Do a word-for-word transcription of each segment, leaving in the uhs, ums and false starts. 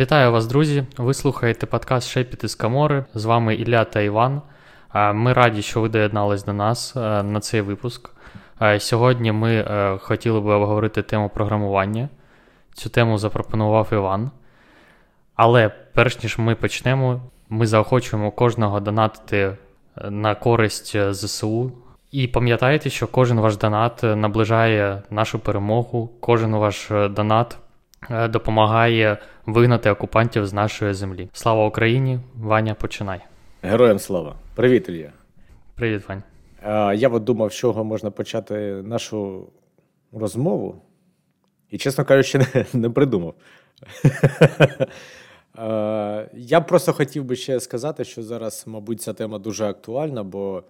Вітаю вас, друзі! Ви слухаєте подкаст «Шепіт із камори». З вами Ілля та Іван. Ми раді, що ви доєднались до нас на цей випуск. Сьогодні ми хотіли би обговорити тему програмування. Цю тему запропонував Іван. Але перш ніж ми почнемо, ми заохочуємо кожного донатити на користь ЗСУ. І пам'ятайте, що кожен ваш донат наближає нашу перемогу, кожен ваш донат допомагає вигнати окупантів з нашої землі. Слава Україні! Ваня, починай. Героям слава! Привіт, Ілля! Привіт, Вань. Я от думав, з чого можна почати нашу розмову. І, чесно кажучи, не, не придумав. Я просто хотів би ще сказати, що зараз, мабуть, ця тема дуже актуальна, бо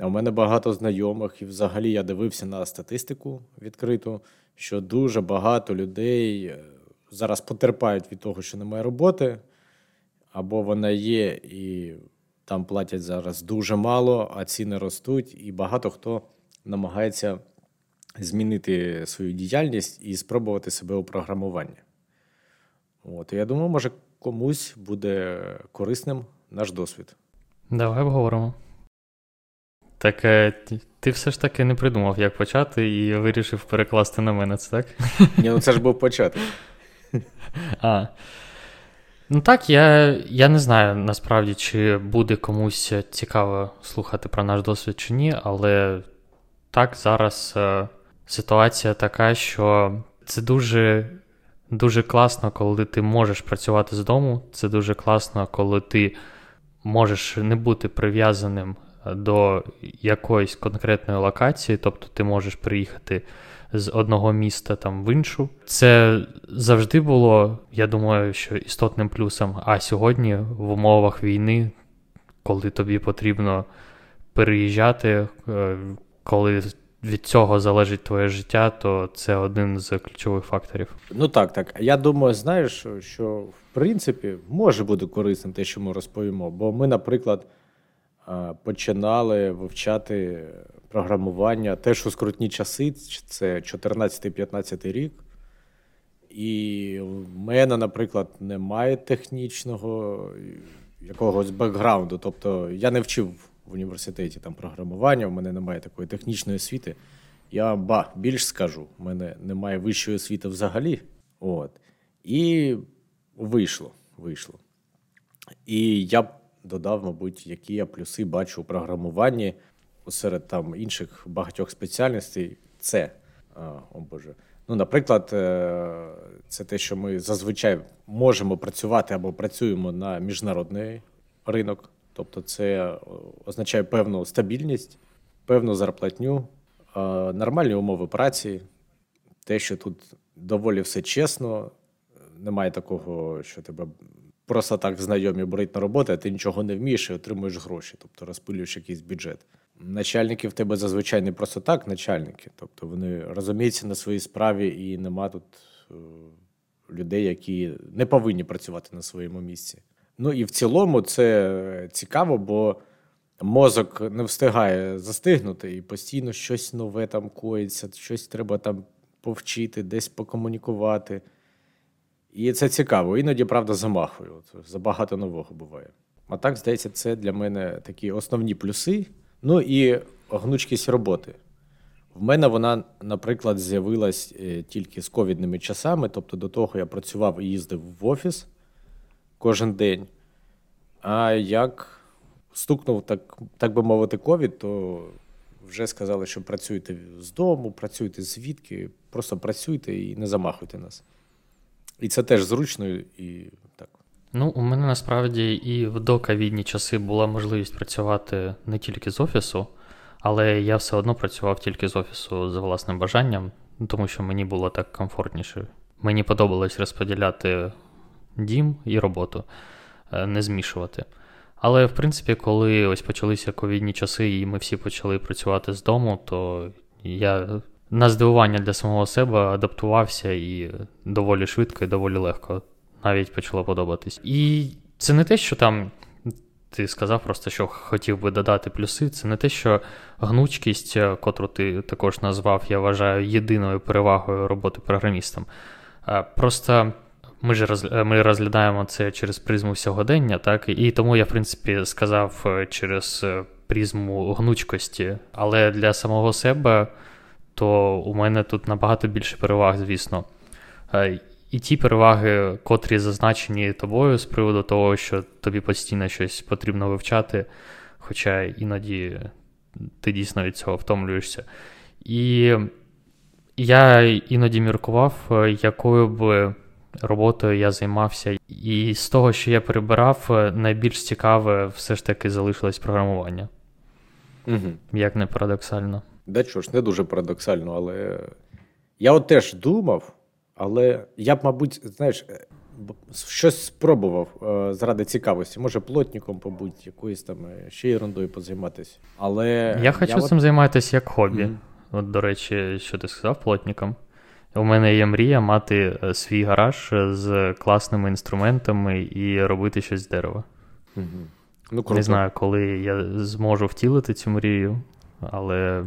у мене багато знайомих, і взагалі я дивився на статистику відкриту, що дуже багато людей зараз потерпають від того, що немає роботи, або вона є, і там платять зараз дуже мало, а ціни ростуть, і багато хто намагається змінити свою діяльність і спробувати себе у програмуванні. От, я думаю, може комусь буде корисним наш досвід. Давай обговоримо. Так ти все ж таки не придумав, як почати, і вирішив перекласти на мене це, так? Ні, ну це ж був початок. А. Ну так, я, я не знаю насправді, чи буде комусь цікаво слухати про наш досвід чи ні, але так, зараз е, ситуація така, що це дуже, дуже класно, коли ти можеш працювати з дому, це дуже класно, коли ти можеш не бути прив'язаним до якоїсь конкретної локації, тобто ти можеш приїхати з одного міста там в іншу. Це завжди було, я думаю, що істотним плюсом, а сьогодні в умовах війни, коли тобі потрібно переїжджати, коли від цього залежить твоє життя, то це один з ключових факторів. Ну так, так. Я думаю, знаєш, що в принципі може бути корисним те, що ми розповімо, бо ми, наприклад, починали вивчати програмування теж у скрутні часи, це чотирнадцятий-п'ятнадцятий рік. І в мене, наприклад, немає технічного якогось бекграунду. Тобто я не вчив в університеті там програмування, в мене немає такої технічної освіти. Я ба, більш скажу, в мене немає вищої освіти взагалі. От. І вийшло, вийшло. І я додав, мабуть, які я плюси бачу у програмуванні серед там інших багатьох спеціальностей. Це, о боже, ну, наприклад, це те, що ми зазвичай можемо працювати або працюємо на міжнародний ринок. Тобто це означає певну стабільність, певну зарплатню, нормальні умови праці, те, що тут доволі все чесно, немає такого, що тебе просто так знайомі беруть на роботу, а ти нічого не вмієш і отримуєш гроші, тобто розпилюєш якийсь бюджет. Начальники в тебе зазвичай не просто так начальники, тобто вони розуміються на своїй справі і нема тут е- людей, які не повинні працювати на своєму місці. Ну і в цілому це цікаво, бо мозок не встигає застигнути і постійно щось нове там коїться, щось треба там повчити, десь покомунікувати. І це цікаво. Іноді, правда, замахую. От, забагато нового буває. А так, здається, це для мене такі основні плюси. Ну і гнучкість роботи. В мене вона, наприклад, з'явилась тільки з ковідними часами. Тобто до того я працював і їздив в офіс кожен день. А як стукнув, так, так би мовити, ковід, то вже сказали, що працюйте з дому, працюйте звідки, просто працюйте і не замахуйте нас. І це теж зручно і так. Ну, у мене насправді і в доковідні часи була можливість працювати не тільки з офісу, але я все одно працював тільки з офісу за власним бажанням, тому що мені було так комфортніше. Мені подобалось розподіляти дім і роботу, не змішувати. Але, в принципі, коли ось почалися ковідні часи і ми всі почали працювати з дому, то я на здивування для самого себе адаптувався і доволі швидко, і доволі легко. Навіть почало подобатись. І це не те, що там, ти сказав просто, що хотів би додати плюси, це не те, що гнучкість, котру ти також назвав, я вважаю, єдиною перевагою роботи програмістом. Просто Ми ж роз, ми розглядаємо це через призму сьогодення, так? І тому я, в принципі, сказав через призму гнучкості. Але для самого себе, то у мене тут набагато більше переваг, звісно. І ті переваги, котрі зазначені тобою з приводу того, що тобі постійно щось потрібно вивчати, хоча іноді ти дійсно від цього втомлюєшся. І я іноді міркував, якою б роботою я займався. І з того, що я перебирав, найбільш цікаве все ж таки залишилось програмування. Угу. Як не парадоксально. Да чого ж, не дуже парадоксально, але я от теж думав, але я б, мабуть, знаєш, щось спробував заради цікавості. Може, плотником побути, якоюсь там ще ерундою позайматися. Але я хочу я цим от... займатися як хобі. Mm-hmm. От, до речі, що ти сказав, плотником. У мене є мрія мати свій гараж з класними інструментами і робити щось з дерева. Угу. Ну, круто. Не знаю, коли я зможу втілити цю мрію, але...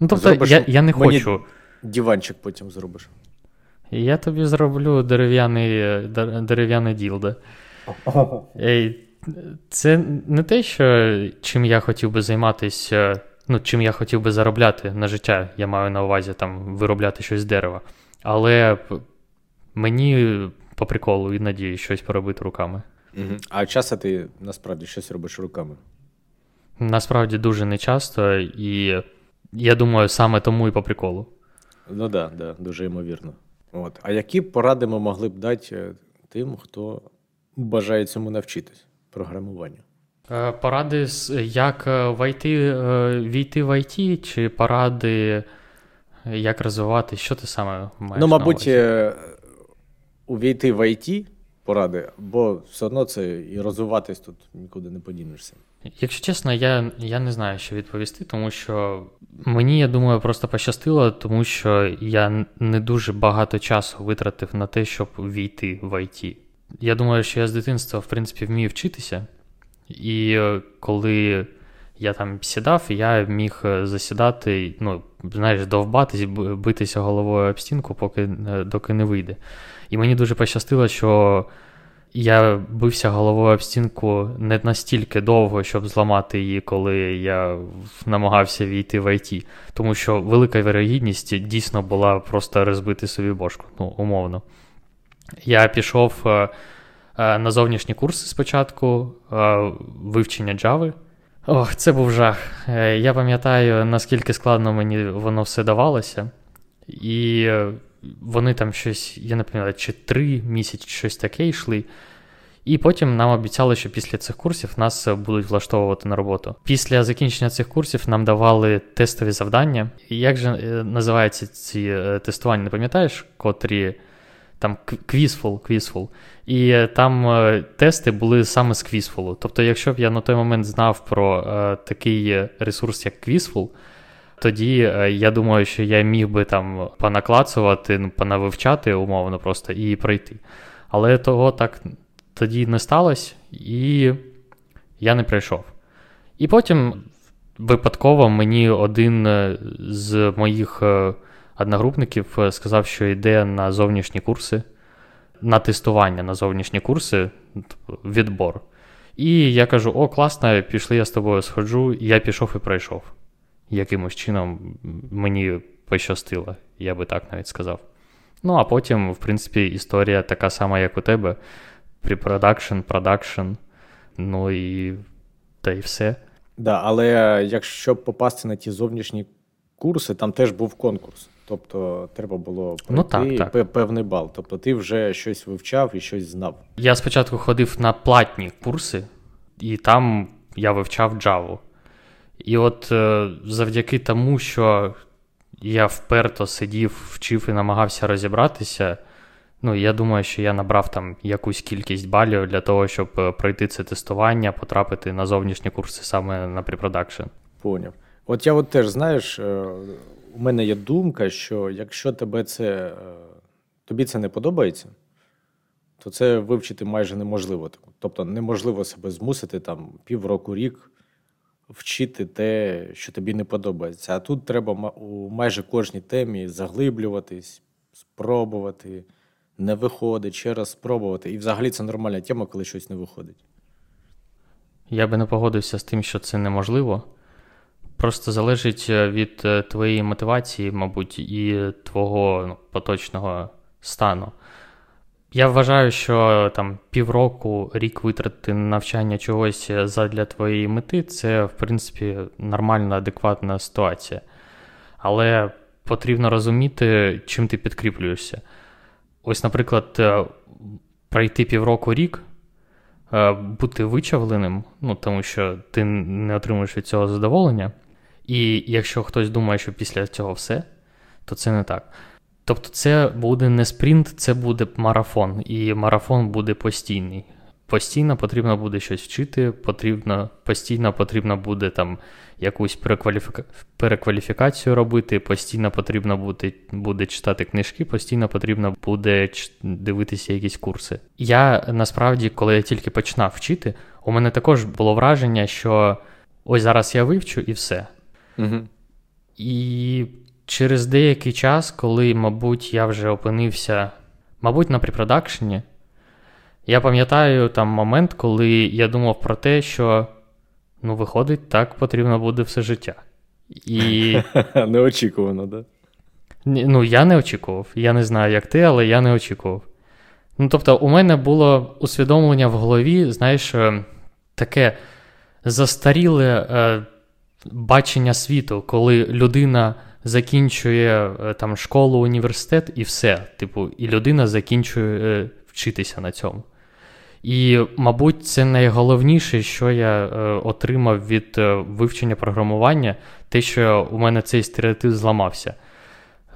Ну, тобто, зробиш, я, я не мені хочу... диванчик потім зробиш. Я тобі зроблю дерев'яний, дерев'яний ділдо. Це не те, що чим я хотів би займатися... Ну, чим я хотів би заробляти на життя, я маю на увазі там виробляти щось з дерева. Але мені по приколу іноді щось поробити руками. Угу. А часто ти насправді щось робиш руками? Насправді дуже нечасто, і я думаю, саме тому і по приколу. Ну да, да, дуже ймовірно. От. А які поради ми могли б дати тим, хто бажає цьому навчитись, програмуванню? Поради, як війти, війти в ай ті, чи поради, як розвивати, що ти саме маєш? Ну, мабуть, увійти в ай ті поради, бо все одно це і розвиватись тут нікуди не подінешся. Якщо чесно, я, я не знаю, що відповісти, тому що мені, я думаю, просто пощастило, тому що я не дуже багато часу витратив на те, щоб війти в ай ті. Я думаю, що я з дитинства, в принципі, вмію вчитися. І коли я там сідав, я міг засідати, ну, знаєш, довбатись, битися головою об стінку, поки, доки не вийде. І мені дуже пощастило, що я бився головою об стінку не настільки довго, щоб зламати її, коли я намагався війти в ай ті. Тому що велика вірогідність дійсно була просто розбити собі бошку, ну, умовно. Я пішов... на зовнішні курси спочатку, вивчення Java. Ох, це був жах. Я пам'ятаю, наскільки складно мені воно все давалося. І вони там щось, я не пам'ятаю, чи три місяці щось таке йшли. І потім нам обіцяли, що після цих курсів нас будуть влаштовувати на роботу. Після закінчення цих курсів нам давали тестові завдання. Як же називаються ці тестування, не пам'ятаєш, котрі... Там квізфул, квізфул. І там е, тести були саме з квізфулу. Тобто, якщо б я на той момент знав про е, такий ресурс, як квізфул, тоді е, я думаю, що я міг би там понаклацувати, понавивчати, умовно просто, і пройти. Але того так тоді не сталося, і я не пройшов. І потім випадково мені один з моїх... Е, одногрупників сказав, що йде на зовнішні курси, на тестування на зовнішні курси, відбор. І я кажу, о, класно, пішли, я з тобою сходжу, я пішов і пройшов. Якимось чином мені пощастило, я би так навіть сказав. Ну, а потім, в принципі, історія така сама, як у тебе, препродакшн, продакшн, ну і та й все. Да, але якщо попасти на ті зовнішні курси, там теж був конкурс. Тобто треба було пройти, ну, так, так, певний бал. Тобто ти вже щось вивчав і щось знав. Я спочатку ходив на платні курси, і там я вивчав Java. І от завдяки тому, що я вперто сидів, вчив і намагався розібратися, ну, я думаю, що я набрав там якусь кількість балів для того, щоб пройти це тестування, потрапити на зовнішні курси саме на препродакшн. Поняв. От я от теж, знаєш, у мене є думка, що якщо тебе це, тобі це не подобається, то це вивчити майже неможливо. Тобто неможливо себе змусити там півроку-рік вчити те, що тобі не подобається. А тут треба у майже кожній темі заглиблюватись, спробувати, не виходить, ще раз спробувати. І взагалі це нормальна тема, коли щось не виходить. Я би не погодився з тим, що це неможливо. Просто залежить від твоєї мотивації, мабуть, і твого ну, поточного стану. Я вважаю, що там півроку, рік витратити на навчання чогось задля твоєї мети – це, в принципі, нормальна, адекватна ситуація. Але потрібно розуміти, чим ти підкріплюєшся. Ось, наприклад, пройти півроку-рік, бути вичавленим, ну, тому що ти не отримуєш від цього задоволення. І якщо хтось думає, що після цього все, то це не так. Тобто це буде не спринт, це буде марафон. І марафон буде постійний. Постійно потрібно буде щось вчити, потрібно, постійно потрібно буде там якусь перекваліфіка... перекваліфікацію робити, постійно потрібно буде, буде читати книжки, постійно потрібно буде ч... дивитися якісь курси. Я насправді, коли я тільки починав вчити, у мене також було враження, що ось зараз я вивчу і все. Угу. І через деякий час, коли, мабуть, я вже опинився, мабуть, на припродакшені, я пам'ятаю там момент, коли я думав про те, що, ну, виходить, так потрібно буде все життя. І... Неочікувано, да? Ну, я не очікував. Я не знаю, як ти, але я не очікував. Ну, тобто, у мене було усвідомлення в голові, знаєш, таке застаріле е, бачення світу, коли людина закінчує е, там школу, університет і все. Типу, і людина закінчує... Е, вчитися на цьому. І, мабуть, це найголовніше, що я е, отримав від е, вивчення програмування, те, що у мене цей стереотип зламався.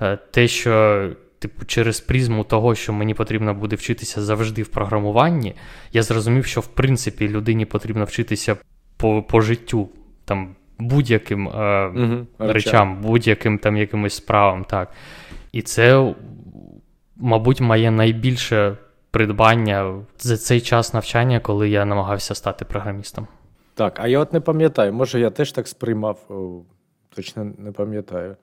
Е, те, що типу, через призму того, що мені потрібно буде вчитися завжди в програмуванні, я зрозумів, що, в принципі, людині потрібно вчитися по, по життю, там, будь-яким е, угу, речам, будь-яким там якимось справам, так. І це, мабуть, моє найбільше придбання за цей час навчання, коли я намагався стати програмістом. Так, а я от не пам'ятаю, може я теж так сприймав, точно не пам'ятаю.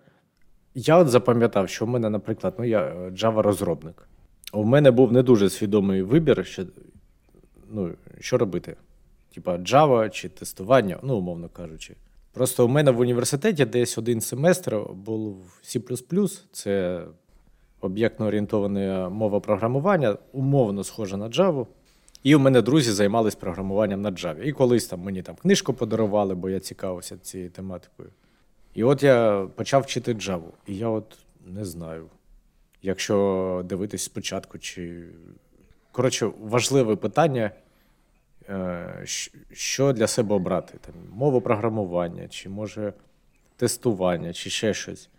Я от запам'ятав, що в мене, наприклад, ну я Java-розробник. У мене був не дуже свідомий вибір, що, ну, що робити. Типа Java чи тестування, ну, умовно кажучи. Просто у мене в університеті десь один семестр був Сі плюс плюс, це... об'єктно-орієнтована мова програмування, умовно схожа на Java. І у мене друзі займались програмуванням на Java. І колись там мені там книжку подарували, бо я цікавився цією тематикою. І от я почав вчити Java. І я от не знаю, якщо дивитись спочатку, чи... Коротше, важливе питання, що для себе обрати. Там, мову програмування, чи може тестування, чи ще щось.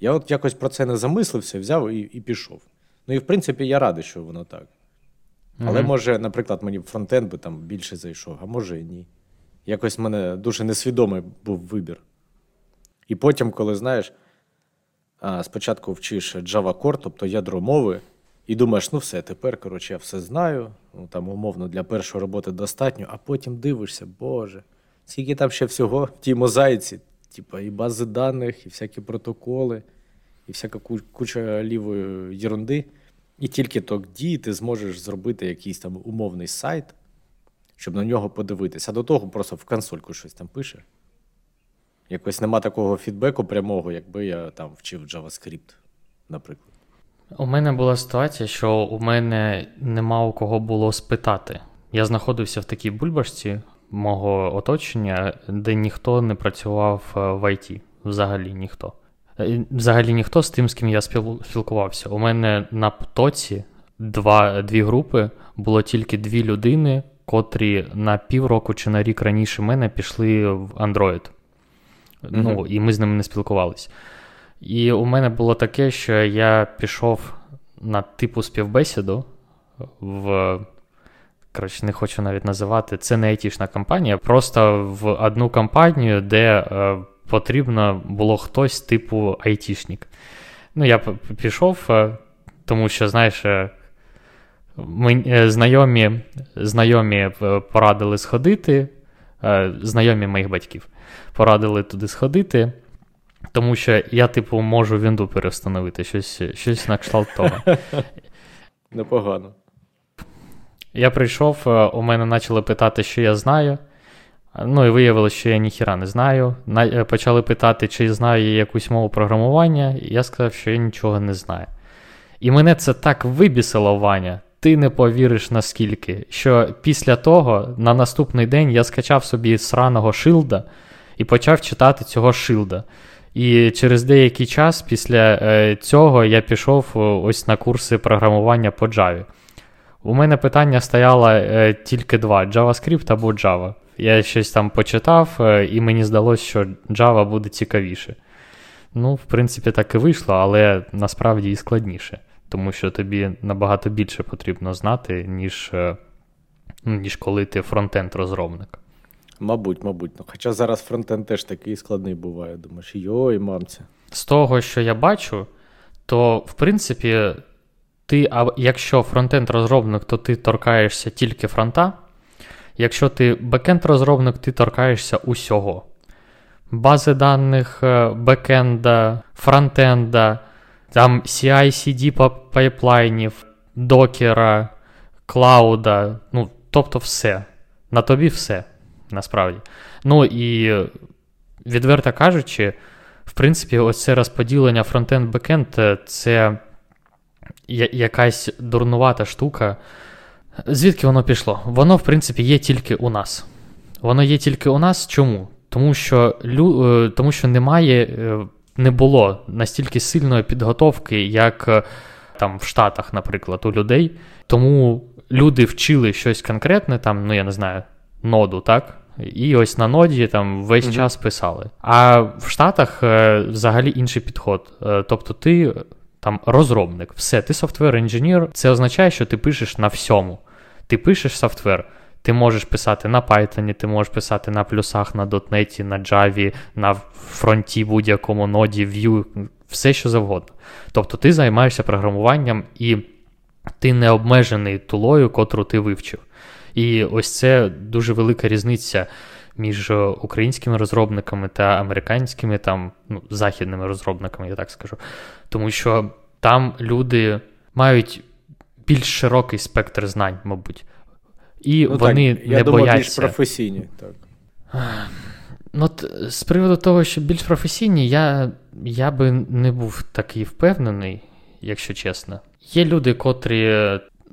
Я от якось про це не замислився, взяв і, і пішов. Ну і, в принципі, я радий, що воно так. Mm-hmm. Але, може, наприклад, мені фронтенд би там більше зайшов, а може і ні. Якось в мене дуже несвідомий був вибір. І потім, коли, знаєш, спочатку вчиш Java Core, тобто ядро мови, і думаєш, ну все, тепер, коротше, я все знаю, ну там, умовно, для першої роботи достатньо, а потім дивишся, боже, скільки там ще всього в тій мозаїці. Типа і бази даних, і всякі протоколи, і всяка куча лівої єрунди. І тільки тоді ти зможеш зробити якийсь там умовний сайт, щоб на нього подивитися. А до того просто в консольку щось там пише. Якось нема такого фідбеку прямого, якби я там вчив JavaScript, наприклад. У мене була ситуація, що у мене нема у кого було спитати. Я знаходився в такій бульбашці мого оточення, де ніхто не працював в ай ті. Взагалі ніхто. Взагалі ніхто з тим, з ким я спілкувався. У мене на потоці два, дві групи, було тільки дві людини, котрі на півроку чи на рік раніше мене пішли в Android. Mm-hmm. Ну, і ми з ними не спілкувалися. І у мене було таке, що я пішов на типу співбесіду в... коротше, не хочу навіть називати, це не айтішна компанія, просто в одну компанію, де е, потрібно було хтось типу айтішник. Ну, я пішов, е, тому що, знаєш, е, ми, е, знайомі, знайомі порадили сходити, е, знайомі моїх батьків порадили туди сходити, тому що я, типу, можу вінду перестановити, щось, щось на кшталт того. непогано. Я прийшов, у мене почали питати, що я знаю. Ну і виявилось, що я ніхіра не знаю. Почали питати, чи знаю я якусь мову програмування. І я сказав, що я нічого не знаю. І мене це так вибісило, Ваня. Ти не повіриш наскільки. Що після того, на наступний день, я скачав собі сраного шилда і почав читати цього шилда. І через деякий час після цього я пішов ось на курси програмування по Java. У мене питання стояло тільки два – JavaScript або Java. Я щось там почитав, і мені здалося, що Java буде цікавіше. Ну, в принципі, так і вийшло, але насправді і складніше. Тому що тобі набагато більше потрібно знати, ніж, ніж коли ти фронтенд-розробник. Мабуть, мабуть. Ну, хоча зараз фронтенд теж такий складний буває. Думаєш, йой, мамця. З того, що я бачу, то, в принципі, ти, а якщо фронтенд-розробник, то ти торкаєшся тільки фронта. Якщо ти бекенд-розробник, ти торкаєшся усього. Бази даних, бекенда, фронтенда, там сі ай сі ді пайплайнів, докера, клауда, ну, тобто все. На тобі все, насправді. Ну і, відверто кажучи, в принципі, ось це розподілення фронтенд-бекенд – це якась дурнувата штука. Звідки воно пішло? Воно, в принципі, є тільки у нас. Воно є тільки у нас. Чому? Тому що, лю... Тому що немає, не було настільки сильної підготовки, як там в Штатах, наприклад, у людей. Тому люди вчили щось конкретне, там, ну я не знаю, ноду, так? І ось на ноді там весь mm-hmm. час писали. А в Штатах взагалі інший підход. Тобто ти там розробник, все, ти софтвер-інженер, це означає, що ти пишеш на всьому. Ти пишеш софтвер, ти можеш писати на Python, ти можеш писати на плюсах, на .дот нет, на Java, на фронті будь-якому, ноді, Vue, все, що завгодно. Тобто ти займаєшся програмуванням, і ти не обмежений тулою, котру ти вивчив. І ось це дуже велика різниця між українськими розробниками та американськими, там, ну, західними розробниками, я так скажу. Тому що там люди мають більш широкий спектр знань, мабуть. І ну, вони так, не думав, бояться. Я більш професійні. Так. Ну, з приводу того, що більш професійні, я, я би не був такий впевнений, якщо чесно. Є люди, котрі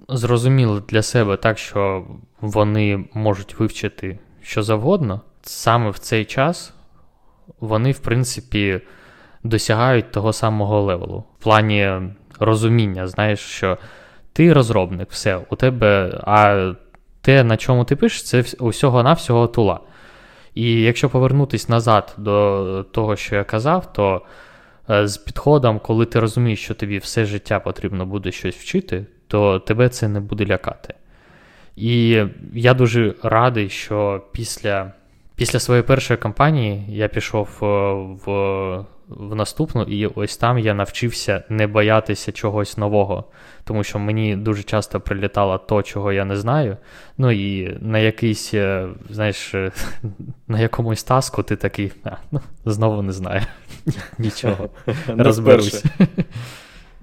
зрозуміли для себе так, що вони можуть вивчити що завгодно, саме в цей час вони, в принципі, досягають того самого левелу. В плані розуміння, знаєш, що ти розробник, все, у тебе, а те, на чому ти пишеш, це усього-навсього тула. І якщо повернутися назад до того, що я казав, то з підходом, коли ти розумієш, що тобі все життя потрібно буде щось вчити, то тебе це не буде лякати. І я дуже радий, що після, після своєї першої кампанії я пішов в, в наступну, і ось там я навчився не боятися чогось нового, тому що мені дуже часто прилітало то, чого я не знаю. Ну і на якийсь, знаєш, на якомусь таску ти такий, а, ну, знову не знаю, нічого, розберусь.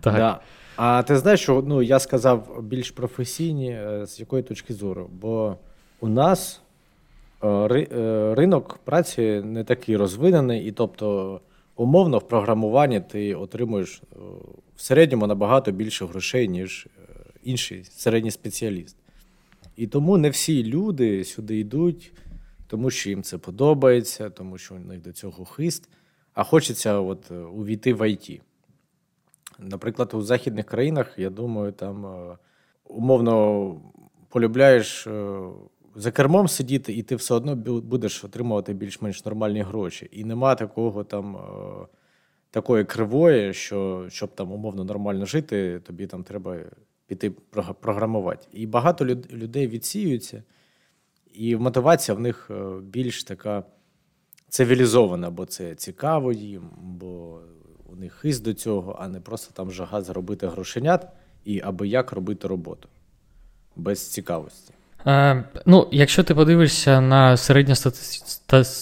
Так. А ти знаєш, що ну, я сказав більш професійні, з якої точки зору? Бо у нас ри, ринок праці не такий розвинений, і тобто умовно в програмуванні ти отримуєш в середньому набагато більше грошей, ніж інший середній спеціаліст. І тому не всі люди сюди йдуть, тому що їм це подобається, тому що у них до цього хист, а хочеться от увійти в ай ті. Наприклад, у західних країнах, я думаю, там умовно полюбляєш за кермом сидіти, і ти все одно будеш отримувати більш-менш нормальні гроші. І нема такого там такої кривої, що щоб там умовно нормально жити, тобі там треба піти програмувати. І багато людей відсіюються, і мотивація в них більш така цивілізована, бо це цікаво їм, бо у них хист до цього, а не просто там жага заробити грошенят і аби як робити роботу без цікавості. Е, ну, якщо ти подивишся на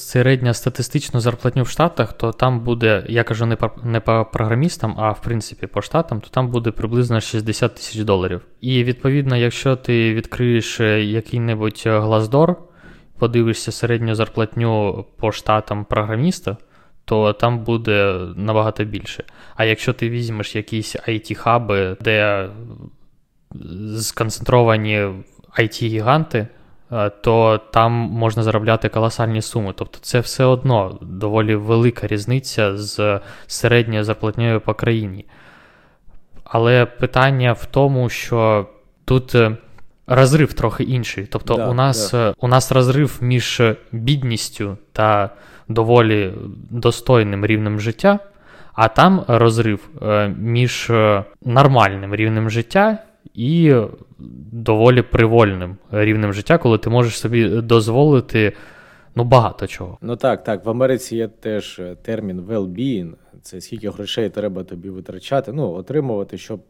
середньостатистичну зарплатню в Штатах, то там буде, я кажу не по, не по програмістам, а в принципі по Штатам, то там буде приблизно шістдесят тисяч доларів. І відповідно, якщо ти відкриєш який-небудь Glassdoor, подивишся середню зарплатню по Штатам програміста, то там буде набагато більше. А якщо ти візьмеш якісь ай ті-хаби, де сконцентровані ай ті-гіганти, то там можна заробляти колосальні суми. Тобто це все одно доволі велика різниця з середньою зарплатнею по країні. Але питання в тому, що тут розрив трохи інший. Тобто да, у нас, да. у нас розрив між бідністю та доволі достойним рівнем життя, а там розрив між нормальним рівнем життя і доволі привольним рівнем життя, коли ти можеш собі дозволити ну, багато чого. Ну так, так, в Америці є теж термін well-being, це скільки грошей треба тобі витрачати, ну, отримувати, щоб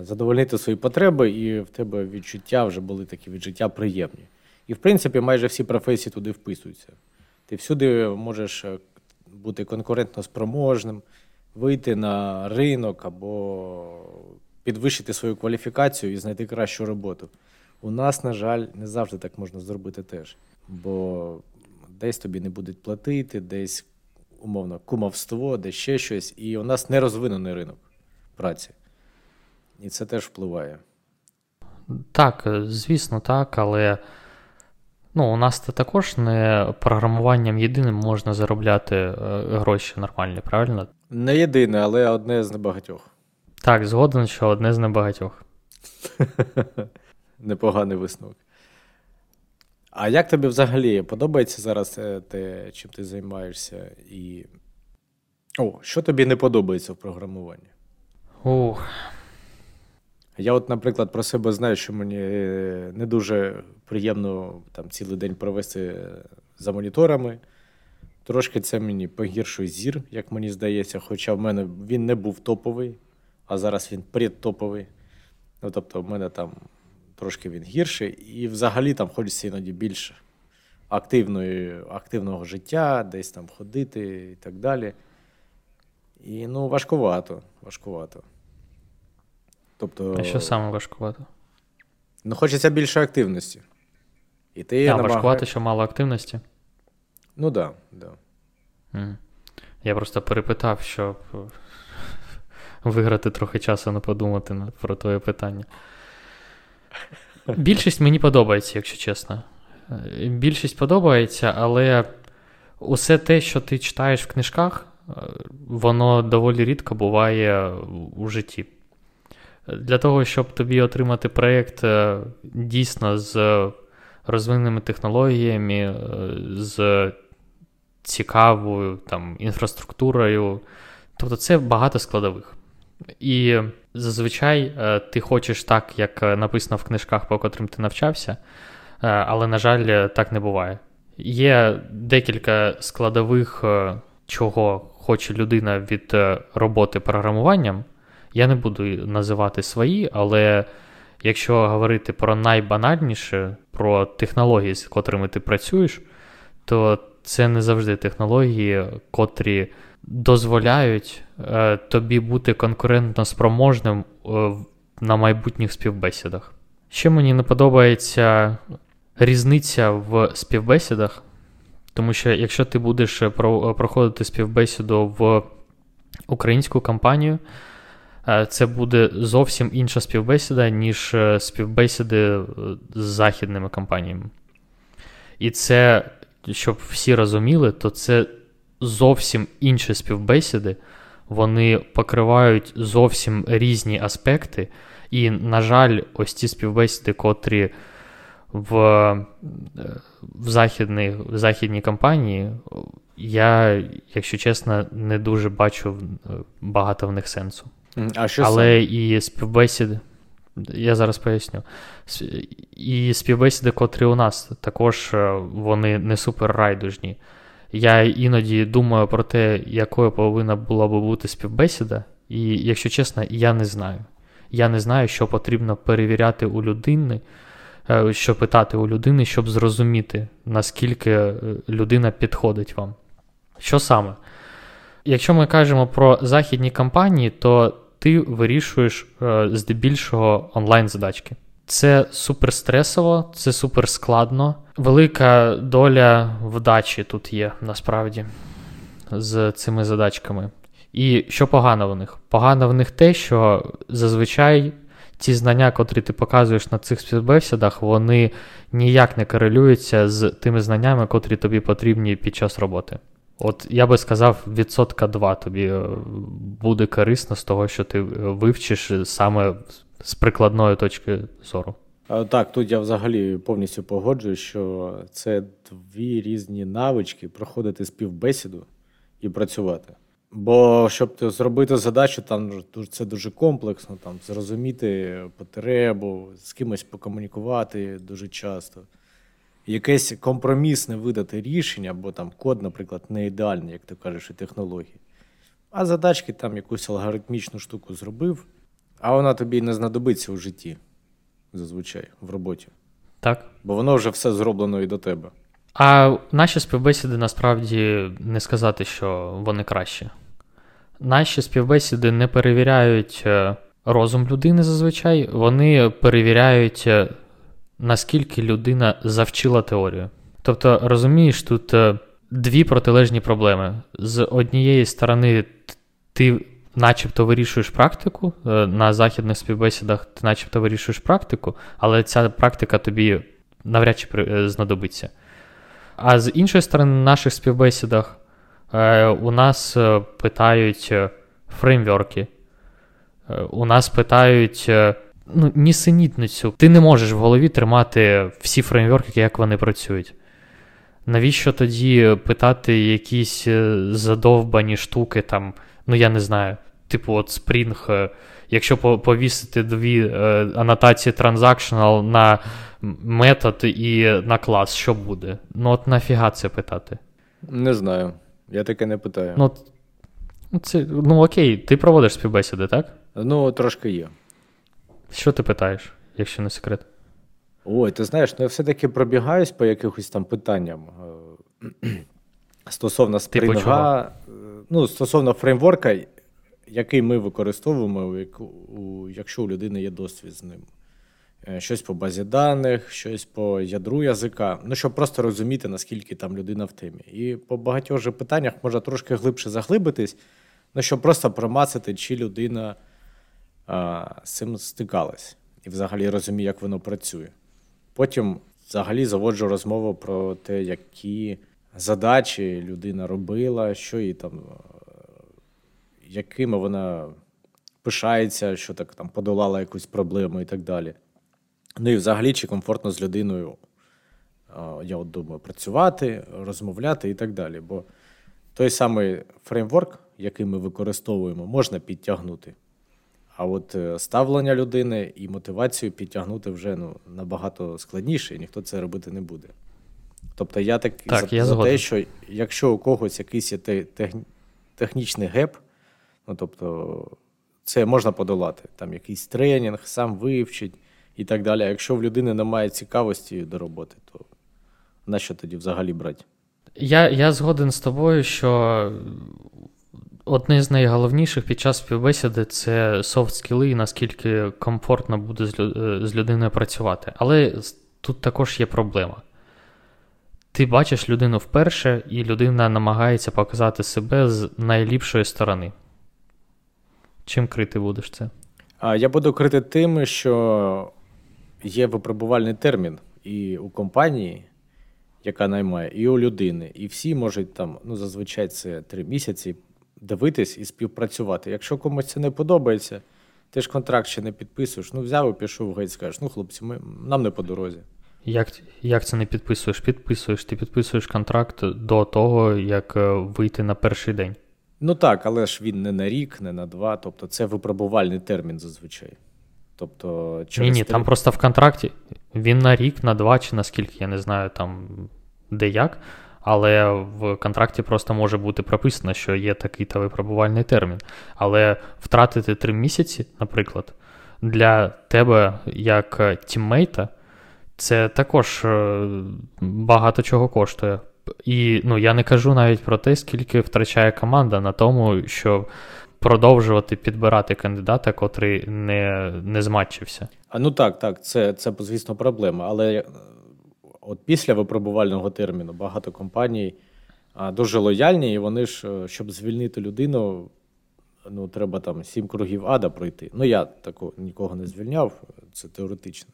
задовольнити свої потреби, і в тебе відчуття вже були такі від життя приємні. І, в принципі, майже всі професії туди вписуються. Ти всюди можеш бути конкурентно спроможним, вийти на ринок або підвищити свою кваліфікацію і знайти кращу роботу. У нас, на жаль, не завжди так можна зробити теж. Бо десь тобі не будуть платити, десь, умовно, кумовство, десь ще щось. І у нас не розвинений ринок праці. І це теж впливає. Так, звісно, так, але ну, у нас також не програмуванням єдиним можна заробляти гроші нормальні, правильно? Не єдине, але одне з небагатьох. Так, згоден, що одне з небагатьох. Непоганий висновок. А як тобі взагалі подобається зараз те, чим ти займаєшся? І о, що тобі не подобається в програмуванні? Ух... Я от, наприклад, про себе знаю, що мені не дуже приємно там цілий день провести за моніторами. Трошки це мені погіршує зір, як мені здається, хоча в мене він не був топовий, а зараз він предтоповий. Ну, тобто в мене там трошки він гірший. І взагалі там хочеться іноді більш активної, активного життя, десь там ходити і так далі. І, ну, важкувато, важкувато. Тобто, а що саме важкувато? Ну, хочеться більше активності. І ти а, намагає... важкувато, що мало активності? Ну, так. Да, да. Я просто перепитав, щоб виграти трохи часу, не подумати про твоє питання. Більшість мені подобається, якщо чесно. Більшість подобається, але усе те, що ти читаєш в книжках, воно доволі рідко буває у житті. Для того, щоб тобі отримати проєкт дійсно з розвиненими технологіями, з цікавою там, інфраструктурою, тобто це багато складових. І зазвичай ти хочеш так, як написано в книжках, по котрим ти навчався, але, на жаль, так не буває. Є декілька складових, чого хоче людина від роботи програмуванням. Я не буду називати свої, але якщо говорити про найбанальніше, про технології, з котрими ти працюєш, то це не завжди технології, котрі дозволяють е, тобі бути конкурентно спроможним е, на майбутніх співбесідах. Ще мені не подобається різниця в співбесідах, тому що якщо ти будеш про, проходити співбесіду в українську компанію, це буде зовсім інша співбесіда, ніж співбесіди з західними компаніями. І це, щоб всі розуміли, то це зовсім інші співбесіди, вони покривають зовсім різні аспекти, і, на жаль, ось ці співбесіди, котрі в, в, західні, в західній компанії, я, якщо чесно, не дуже бачу багато в них сенсу. А що Але це? і співбесіди, я зараз поясню, і співбесіди, котрі у нас, також вони не супер райдужні. Я іноді думаю про те, якою повинна була би бути співбесіда, і, якщо чесно, я не знаю. Я не знаю, що потрібно перевіряти у людини, що питати у людини, щоб зрозуміти, наскільки людина підходить вам. Що саме? Якщо ми кажемо про західні компанії, то ти вирішуєш здебільшого онлайн-задачки. Це суперстресово, це суперскладно. Велика доля вдачі тут є, насправді, з цими задачками. І що погано в них? Погано в них те, що зазвичай ці знання, котрі ти показуєш на цих співбесідах, вони ніяк не корелюються з тими знаннями, котрі тобі потрібні під час роботи. От я би сказав, відсотка два тобі буде корисно з того, що ти вивчиш саме з прикладної точки зору. Так, тут я взагалі повністю погоджуюсь, що це дві різні навички: проходити співбесіду і працювати. Бо щоб зробити задачу, там це дуже комплексно, там зрозуміти потребу, з кимось покомунікувати дуже часто. Якесь компромісне видати рішення, бо там код, наприклад, не ідеальний, як ти кажеш, і технології. А задачки там якусь алгоритмічну штуку зробив, а вона тобі не знадобиться у житті, зазвичай, в роботі. Так. Бо воно вже все зроблено і до тебе. А наші співбесіди, насправді, не сказати, що вони кращі. Наші співбесіди не перевіряють розум людини зазвичай, вони перевіряють, наскільки людина завчила теорію. Тобто, розумієш, тут дві протилежні проблеми. З однієї сторони, ти начебто вирішуєш практику, на західних співбесідах ти начебто вирішуєш практику, але ця практика тобі навряд чи знадобиться. А з іншої сторони, на наших співбесідах у нас питають фреймворки, у нас питають ну, нісенітницю. Ти не можеш в голові тримати всі фреймворки, як вони працюють. Навіщо тоді питати якісь задовбані штуки, там, ну я не знаю, типу от Spring, якщо повісити дві анотації transactional на метод і на клас, що буде? Ну от нафіга це питати? Не знаю, я таке не питаю. Ну, це, ну окей, ти проводиш співбесіди, так? Ну, трошки є. Що ти питаєш, якщо не секрет? Ой, ти знаєш, ну я все-таки пробігаюсь по якихось там питанням стосовно спринга, ну, стосовно фреймворка, який ми використовуємо, якщо у людини є досвід з ним. Щось по базі даних, щось по ядру язика, ну, щоб просто розуміти, наскільки там людина в темі. І по багатьох же питаннях можна трошки глибше заглибитись, ну, щоб просто промацати, чи людина а, з цим стикалась і взагалі розуміє, як воно працює. Потім взагалі заводжу розмову про те, які задачі людина робила, що їй там, якими вона пишається, що так там подолала якусь проблему і так далі. Ну і взагалі, чи комфортно з людиною, я от думаю, працювати, розмовляти і так далі. Бо той самий фреймворк, який ми використовуємо, можна підтягнути. А от ставлення людини і мотивацію підтягнути вже ну, набагато складніше, і ніхто це робити не буде. Тобто я так, так за, я за те, що якщо у когось якийсь є тех, технічний геп, ну тобто це можна подолати. Там якийсь тренінг, сам вивчить і так далі. А якщо в людини немає цікавості до роботи, то на що тоді взагалі брати? Я, я згоден з тобою, що одне з найголовніших під час співбесіди – це софт-скіли і наскільки комфортно буде з людиною працювати. Але тут також є проблема. Ти бачиш людину вперше, і людина намагається показати себе з найліпшої сторони. Чим крити будеш це? Я буду крити тим, що є випробувальний термін і у компанії, яка наймає, і у людини. І всі можуть там, ну зазвичай це три місяці, дивитись і співпрацювати. Якщо комусь це не подобається, ти ж контракт ще не підписуєш, ну взяв і пішов геть, скажеш, ну хлопці, ми, нам не по дорозі. Як, як це не підписуєш? Підписуєш, ти підписуєш контракт до того, як вийти на перший день. Ну так, але ж він не на рік, не на два, тобто це випробувальний термін зазвичай. Тобто, через ні, ні, три... там просто в контракті він на рік, на два чи на скільки, я не знаю там де як, але в контракті просто може бути прописано, що є такий та випробувальний термін. Але втратити три місяці, наприклад, для тебе як тіммейта це також багато чого коштує. І ну, я не кажу навіть про те, скільки втрачає команда на тому, що продовжувати підбирати кандидата, котрий не, не зматчився. А ну так, так, це, це звісно проблема, але от після випробувального терміну багато компаній а, дуже лояльні, і вони ж, щоб звільнити людину, ну треба там сім кругів ада пройти. Ну я такого нікого не звільняв, це теоретично.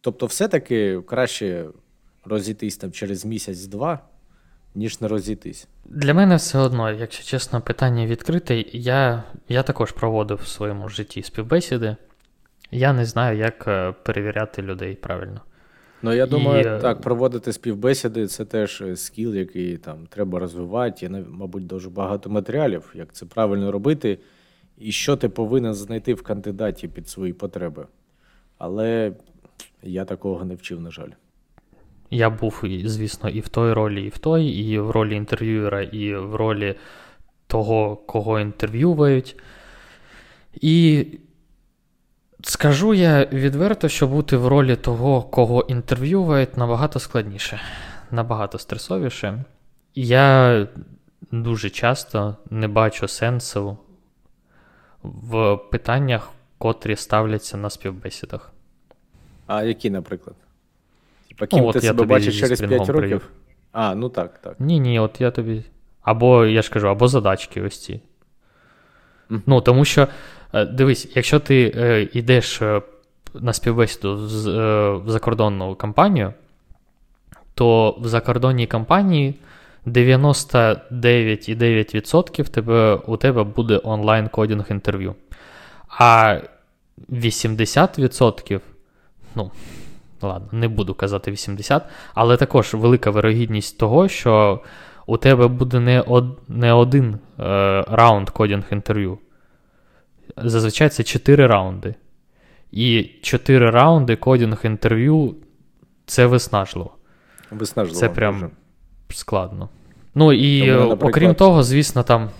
Тобто все-таки краще розійтись там через місяць-два, ніж не розійтись. Для мене все одно, якщо чесно, питання відкрите. Я, я також проводив в своєму житті співбесіди. Я не знаю, як перевіряти людей правильно. Ну, я думаю, і... так, проводити співбесіди – це теж скіл, який там треба розвивати. Є, мабуть, дуже багато матеріалів, як це правильно робити, і що ти повинен знайти в кандидаті під свої потреби. Але я такого не вчив, на жаль. Я був, звісно, і в той ролі, і в той, і в ролі інтерв'юера, і в ролі того, кого інтерв'ювають. І скажу я відверто, що бути в ролі того, кого інтерв'ювають, набагато складніше, набагато стресовіше. Я дуже часто не бачу сенсу в питаннях, котрі ставляться на співбесідах. А які, наприклад? По ким ну, ти себе бачиш через п'ять років? Привів. А, ну так, так. Ні-ні, от я тобі... Або, я ж кажу, або задачки ось ці. Mm. Ну, тому що, дивись, якщо ти е, йдеш на співбесіду з, е, в закордонну компанію, то в закордонній компанії дев'яносто дев'ять цілих дев'ять десятих відсотка тебе, у тебе буде онлайн-кодінг-інтерв'ю. А вісімдесят відсотків, ну... Ладно, не буду казати вісімдесят, але також велика вирогідність того, що у тебе буде не, од, не один е, раунд кодінг-інтерв'ю. Зазвичай це чотири раунди. І чотири раунди кодінг-інтерв'ю – це виснажливо. Виснажливо. Це прям дуже складно. Ну і мене, наприклад... окрім того, звісно, там,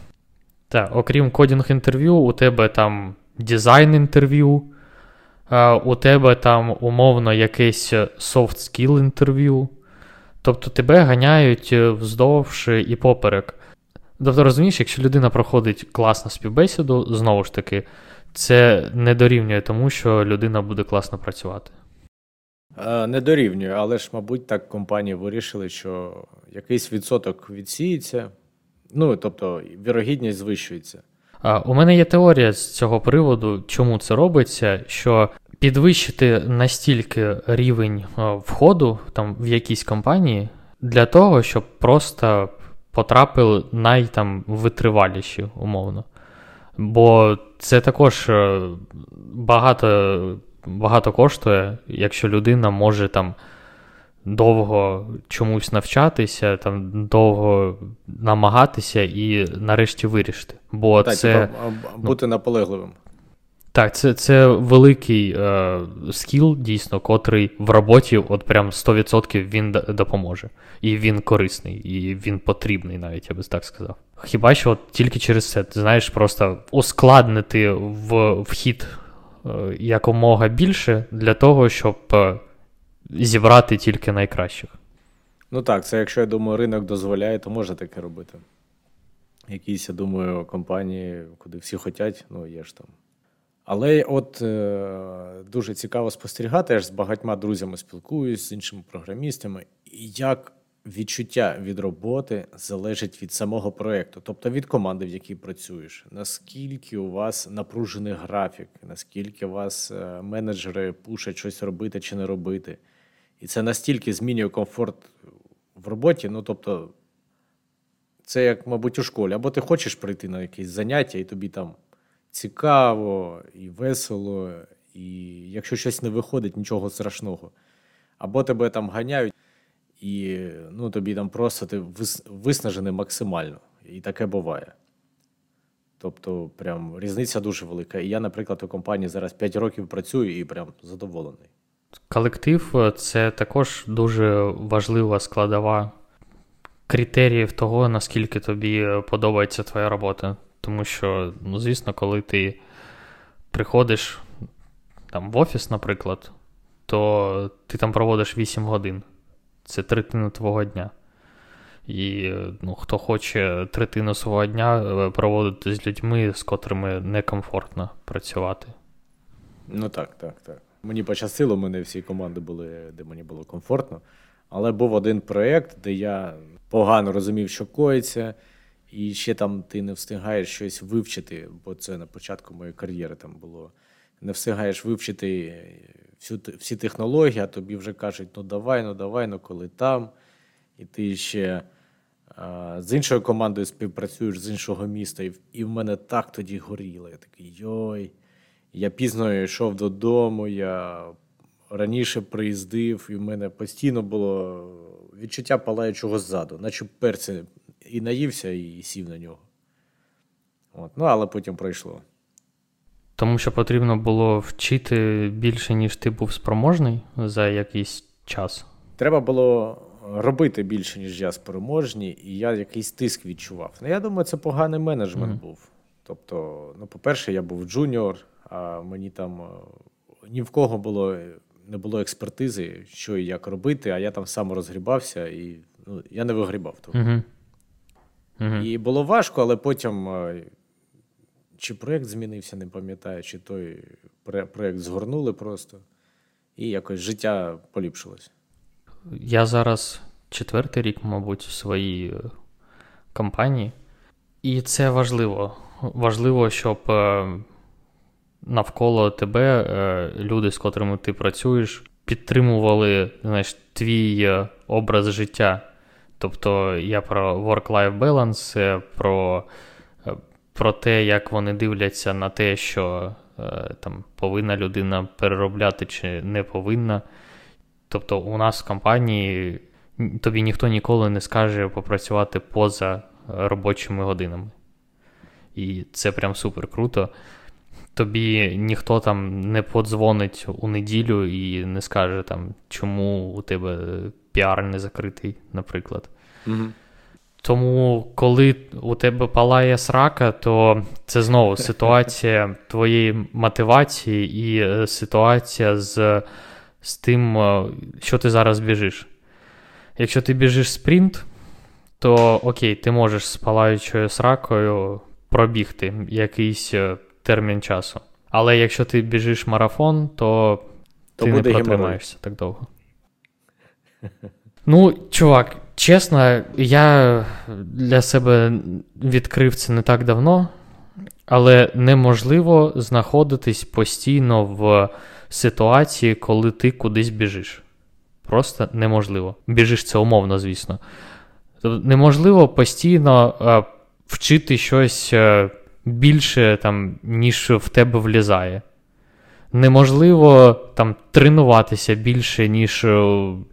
та, окрім кодінг-інтерв'ю, у тебе там дизайн-інтерв'ю, у тебе там умовно якесь soft-skill інтерв'ю, тобто тебе ганяють вздовж і поперек. Тобто, розумієш, якщо людина проходить класну співбесіду, знову ж таки, це не дорівнює тому, що людина буде класно працювати. Не дорівнює, але ж, мабуть, так компанії вирішили, що якийсь відсоток відсіється, ну, тобто, вірогідність звищується. У мене є теорія з цього приводу, чому це робиться, що підвищити настільки рівень входу там, в якійсь компанії для того, щоб просто потрапили найвитриваліші, умовно. Бо це також багато, багато коштує, якщо людина може там, довго чомусь навчатися, там, довго намагатися і нарешті вирішити. Бо так, це, ну, бути наполегливим. Так, це, це великий е, скіл, дійсно, котрий в роботі от прям сто відсотків він допоможе. І він корисний, і він потрібний навіть, я би так сказав. Хіба що от тільки через це, ти знаєш, просто ускладнити в, вхід е, якомога більше для того, щоб... Е, зібрати тільки найкращих. Ну так, це якщо, я думаю, ринок дозволяє, то можна таке робити. Якісь, я думаю, компанії, куди всі хочуть, ну є ж там. Але от е- дуже цікаво спостерігати, я ж з багатьма друзями спілкуюсь, з іншими програмістами, як відчуття від роботи залежить від самого проєкту, тобто від команди, в якій працюєш. Наскільки у вас напружений графік, наскільки у вас менеджери пушать щось робити чи не робити. І це настільки змінює комфорт в роботі, ну, тобто, це як, мабуть, у школі. Або ти хочеш прийти на якісь заняття, і тобі там цікаво, і весело, і якщо щось не виходить, нічого страшного. Або тебе там ганяють, і ну, тобі там просто ти виснажений максимально. І таке буває. Тобто, прям різниця дуже велика. І я, наприклад, у компанії зараз п'ять років працюю і прям задоволений. Колектив – це також дуже важлива складова критеріїв того, наскільки тобі подобається твоя робота. Тому що, ну, звісно, коли ти приходиш там, в офіс, наприклад, то ти там проводиш вісім годин. Це третина твого дня. І ну, хто хоче третину свого дня проводити з людьми, з котрими некомфортно працювати. Ну так, так, так. Мені пощастило, у мене всі команди були, де мені було комфортно. Але був один проєкт, де я погано розумів, що коїться, і ще там ти не встигаєш щось вивчити, бо це на початку моєї кар'єри там було. Не встигаєш вивчити всю, всі технології, а тобі вже кажуть, ну давай, ну давай, ну коли там. І ти ще а, з іншою командою співпрацюєш, з іншого міста, і, і в мене так тоді горіло. Я такий, йой. Я пізно йшов додому, я раніше приїздив, і в мене постійно було відчуття палаючого ззаду, наче перці і наївся, і сів на нього. От. Ну, але потім пройшло. Тому що потрібно було вчити більше, ніж ти був спроможний за якийсь час? Треба було робити більше, ніж я спроможний, і я якийсь тиск відчував. Ну, я думаю, це поганий менеджмент mm. був. Тобто, ну, по-перше, я був джуніор, а мені там ні в кого було, не було експертизи, що і як робити, а я там сам розгрібався, і ну, я не вигрібав того. Mm-hmm. Mm-hmm. І було важко, але потім, чи проєкт змінився, не пам'ятаю, чи той проєкт згорнули просто, і якось життя поліпшилось. Я зараз четвертий рік, мабуть, в своїй компанії, і це важливо. Важливо, щоб навколо тебе люди, з котрими ти працюєш, підтримували, знаєш, твій образ життя. Тобто я про work-life balance, про, про те, як вони дивляться на те, що там повинна людина переробляти чи не повинна. Тобто у нас в компанії тобі ніхто ніколи не скаже попрацювати поза робочими годинами. І це прям супер круто. Тобі ніхто там не подзвонить у неділю і не скаже, там, чому у тебе піар не закритий, наприклад. Угу. Тому коли у тебе палає срака, то це знову ситуація твоєї мотивації і ситуація з... з тим, що ти зараз біжиш. Якщо ти біжиш спринт, то окей, ти можеш з палаючою сракою пробігти якийсь термін часу. Але якщо ти біжиш марафон, то, то ти не протримаєшся так довго. Ну, чувак, чесно, я для себе відкрив це не так давно, але неможливо знаходитись постійно в ситуації, коли ти кудись біжиш. Просто неможливо. Біжиш це умовно, звісно. Тобто неможливо постійно а, вчити щось а, більше, там, ніж в тебе влізає. Неможливо там, тренуватися більше, ніж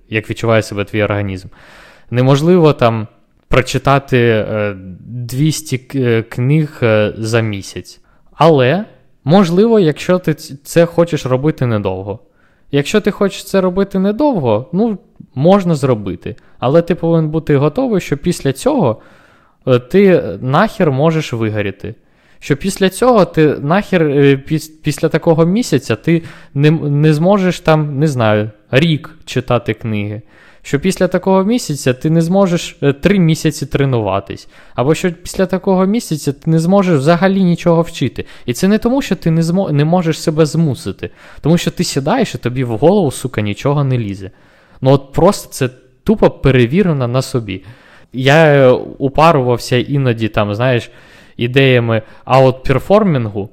як відчуває себе твій організм. Неможливо там, прочитати а, двісті книг а, за місяць. Але можливо, якщо ти це хочеш робити недовго. Якщо ти хочеш це робити недовго, ну, можна зробити. Але ти повинен бути готовий, що після цього ти нахер можеш вигоріти. Що після цього ти нахер, після такого місяця ти не, не зможеш там, не знаю, рік читати книги. Що після такого місяця ти не зможеш три місяці тренуватись. Або що після такого місяця ти не зможеш взагалі нічого вчити. І це не тому, що ти не, змо... не можеш себе змусити. Тому що ти сідаєш і тобі в голову, сука, нічого не лізе. Ну от просто це тупо перевірено на собі. Я упарувався іноді там, знаєш, ідеями аутперформінгу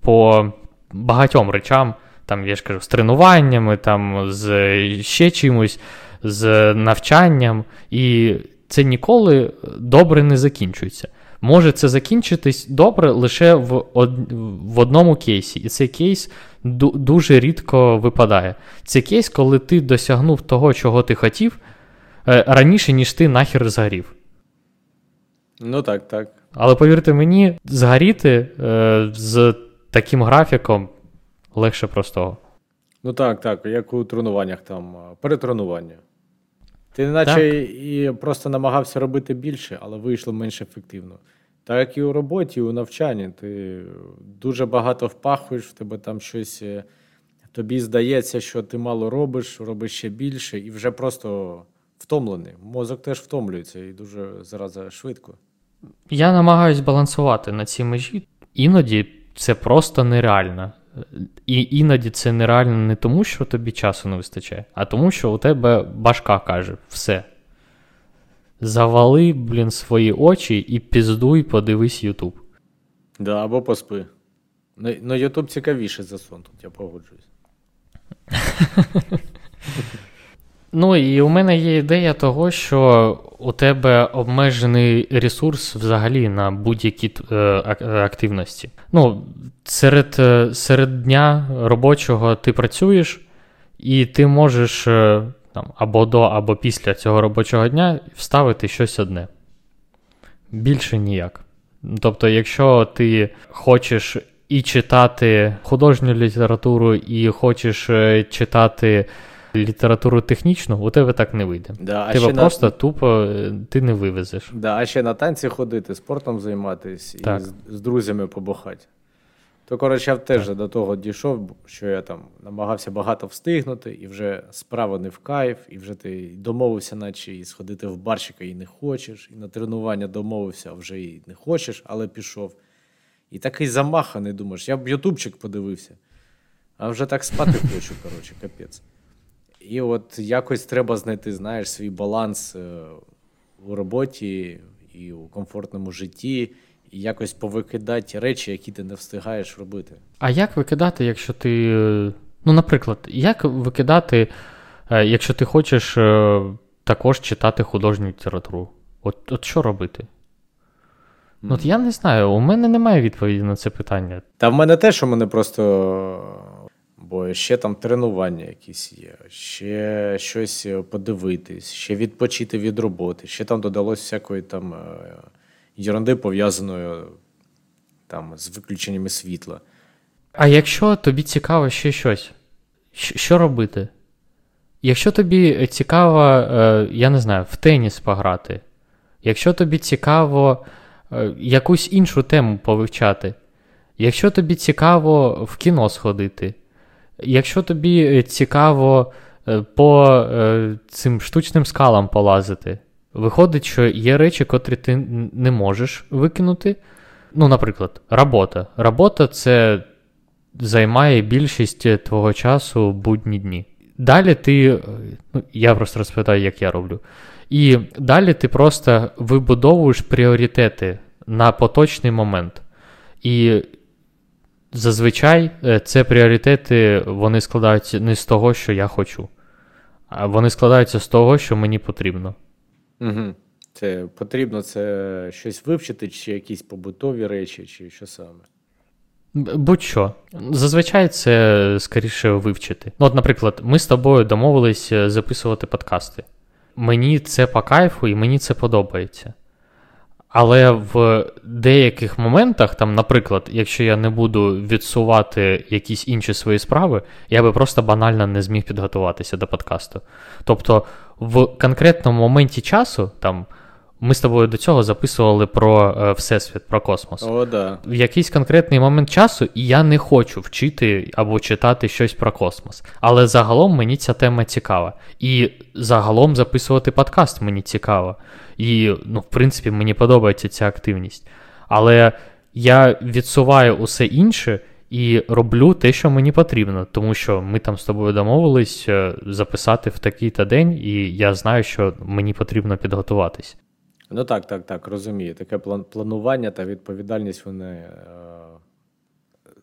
по багатьом речам. Там, я ж кажу, з тренуваннями, там, з ще чимось. З навчанням, і це ніколи добре не закінчується. Може це закінчитись добре лише в, од... в одному кейсі, і цей кейс ду... дуже рідко випадає. Це кейс, коли ти досягнув того, чого ти хотів, раніше, ніж ти нахер згорів. Ну так, так. Але повірте мені, згоріти е, з таким графіком легше простого. Ну так, так, як у тренуваннях там, перетренування. Ти наче і просто намагався робити більше, але вийшло менш ефективно. Так як і у роботі, і у навчанні. Ти дуже багато впахуєш, в тебе там щось, в тобі здається, що ти мало робиш, робиш ще більше, і вже просто втомлений. Мозок теж втомлюється і дуже зараза швидко. Я намагаюся балансувати на цій межі. Іноді це просто нереально. І іноді це нереально не тому, що тобі часу не вистачає, а тому, що у тебе башка каже все. Завали, блін, свої очі і піздуй, подивись YouTube. Да, або поспи. На YouTube цікавіше за сон, тут я погоджуюсь. Ну і у мене є ідея того, що у тебе обмежений ресурс взагалі на будь-які е, активності. Ну, серед, серед дня робочого ти працюєш, і ти можеш е, там, або до, або після цього робочого дня вставити щось одне. Більше ніяк. Тобто, якщо ти хочеш і читати художню літературу, і хочеш читати літературу технічну, у тебе так не вийде. Да, тебе просто на... тупо ти не вивезеш. Да, а ще на танці ходити, спортом займатися і з, з друзями побухати. То, коротше, я теж так. до того дійшов, що я там намагався багато встигнути, і вже справа не в кайф, і вже ти домовився, наче і сходити в барчика, і не хочеш, і на тренування домовився, а вже і не хочеш, але пішов. І такий замаханий, думаєш, я б ютубчик подивився, а вже так спати хочу, коротше, капець. І от якось треба знайти, знаєш, свій баланс у роботі і у комфортному житті, і якось повикидати речі, які ти не встигаєш робити. А як викидати, якщо ти, ну, наприклад, як викидати, якщо ти хочеш також читати художню літературу? От, от що робити? Mm. От я не знаю, у мене немає відповіді на це питання. Та в мене теж, у мене просто... Бо ще там тренування якісь є, ще щось подивитись, ще відпочити від роботи, ще там додалось всякої там єрунди, пов'язаної там з виключеннями світла. А якщо тобі цікаво ще щось, що робити? Якщо тобі цікаво, я не знаю, в теніс пограти, якщо тобі цікаво якусь іншу тему повивчати, якщо тобі цікаво в кіно сходити, якщо тобі цікаво по е, цим штучним скалам полазити, виходить, що є речі, котрі ти не можеш викинути. Ну, наприклад, робота. Робота – це займає більшість твого часу будні дні. Далі ти, ну, я просто розповідаю, як я роблю. І далі ти просто вибудовуєш пріоритети на поточний момент. І зазвичай це пріоритети, вони складаються не з того, що я хочу, а вони складаються з того, що мені потрібно. Угу. Це потрібно це щось вивчити, чи якісь побутові речі, чи що саме? Будь-що. Зазвичай це скоріше вивчити. Ну, от, наприклад, ми з тобою домовились записувати подкасти. Мені це по кайфу і мені це подобається. Але в деяких моментах, там, наприклад, якщо я не буду відсувати якісь інші свої справи, я би просто банально не зміг підготуватися до подкасту. Тобто в конкретному моменті часу, там, ми з тобою до цього записували про е, Всесвіт, про космос. О, да. В якийсь конкретний момент часу я не хочу вчити або читати щось про космос. Але загалом мені ця тема цікава. І загалом записувати подкаст мені цікаво. І, ну, в принципі, мені подобається ця активність. Але я відсуваю усе інше і роблю те, що мені потрібно. Тому що ми там з тобою домовились записати в такий-то день, і я знаю, що мені потрібно підготуватись. Ну так, так, так, розумію. Таке планування та відповідальність, вони е,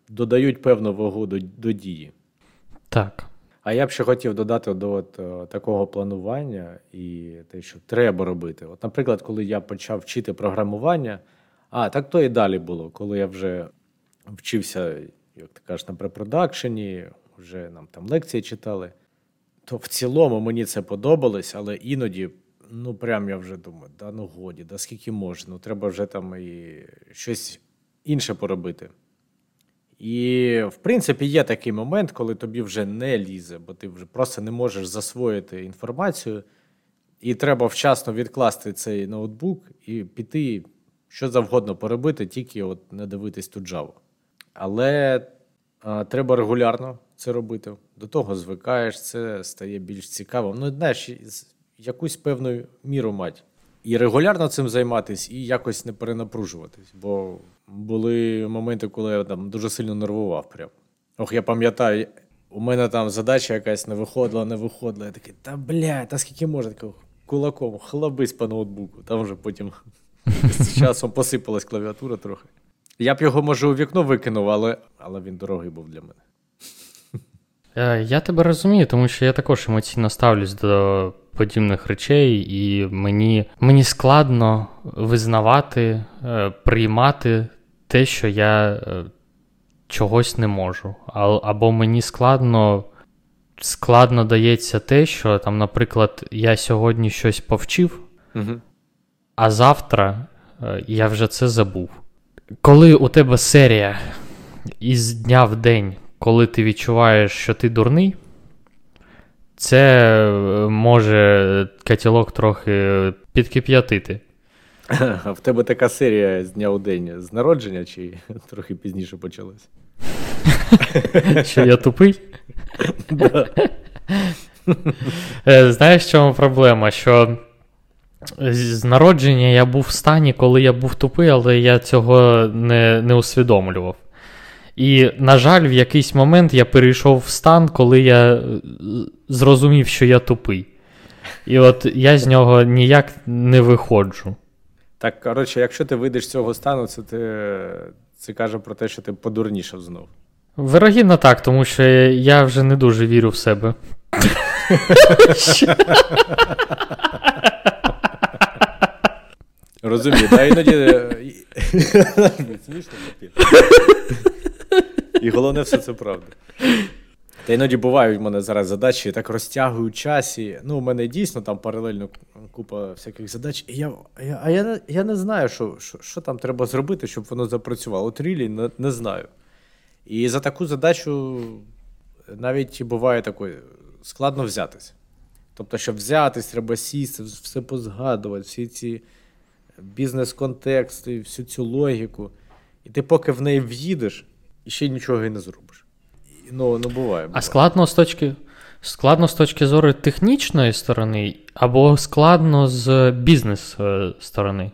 додають певну вагу до, до дії. Так. А я б ще хотів додати до от, такого планування і те, що треба робити. От, наприклад, коли я почав вчити програмування, а, так то і далі було. Коли я вже вчився, як ти кажеш, на препродакшені, вже нам там лекції читали, то в цілому мені це подобалось, але іноді ну, прям я вже думаю, да ну годі, да скільки можна, ну, треба вже там і щось інше поробити. І, в принципі, є такий момент, коли тобі вже не лізе, бо ти вже просто не можеш засвоїти інформацію, і треба вчасно відкласти цей ноутбук і піти, що завгодно поробити, тільки от не дивитись ту Java. Але а, треба регулярно це робити. До того звикаєш, це стає більш цікаво. Ну, знаєш, якусь певну міру мати. І регулярно цим займатися, і якось не перенапружуватись. Бо були моменти, коли я там дуже сильно нервував прям. Ох, я пам'ятаю, у мене там задача якась не виходила, не виходила. Я такий, та бля, та скільки можна? Такий, кулаком хлабись по ноутбуку. Там вже потім з часом посипалась клавіатура трохи. Я б його, може, у вікно викинув, але, але він дорогий був для мене. Я тебе розумію, тому що я також емоційно ставлюсь до подібних речей, і мені, мені складно визнавати, приймати те, що я чогось не можу. Або мені складно, складно дається те, що, там, наприклад, я сьогодні щось повчив, угу. а завтра я вже це забув. Коли у тебе серія із дня в день, коли ти відчуваєш, що ти дурний, це може котілок трохи підкип'ятити. А в тебе така серія з дня в день з народження, чи трохи пізніше почалась? Що я тупий? Знаєш, в чому проблема? Що з народження я був в стані, коли я був тупий, але я цього не, не усвідомлював. І, на жаль, в якийсь момент я перейшов в стан, коли я зрозумів, що я тупий. І от я з нього ніяк не виходжу. Так, коротше, якщо ти вийдеш з цього стану, це, ти, це каже про те, що ти подурнішав знов. Вирогідно так, тому що я вже не дуже вірю в себе. Розумію, та іноді... Смішно таки. І головне, все це правда. Та іноді бувають в мене зараз задачі, я так розтягую час, і, ну, у мене дійсно там паралельно купа всяких задач, і я, я, а я, я не знаю, що, що, що там треба зробити, щоб воно запрацювало. От рілі не, не знаю. І за таку задачу навіть буває такою, складно взятись. Тобто, щоб взятись, треба сісти, все позгадувати, всі ці бізнес-контексти, всю цю логіку. І ти поки в неї в'їдеш, і ще нічого і не зробиш. Ну, ну буває, буває. А складно з точки, складно з точки зору технічної сторони, або складно з бізнес-сторони?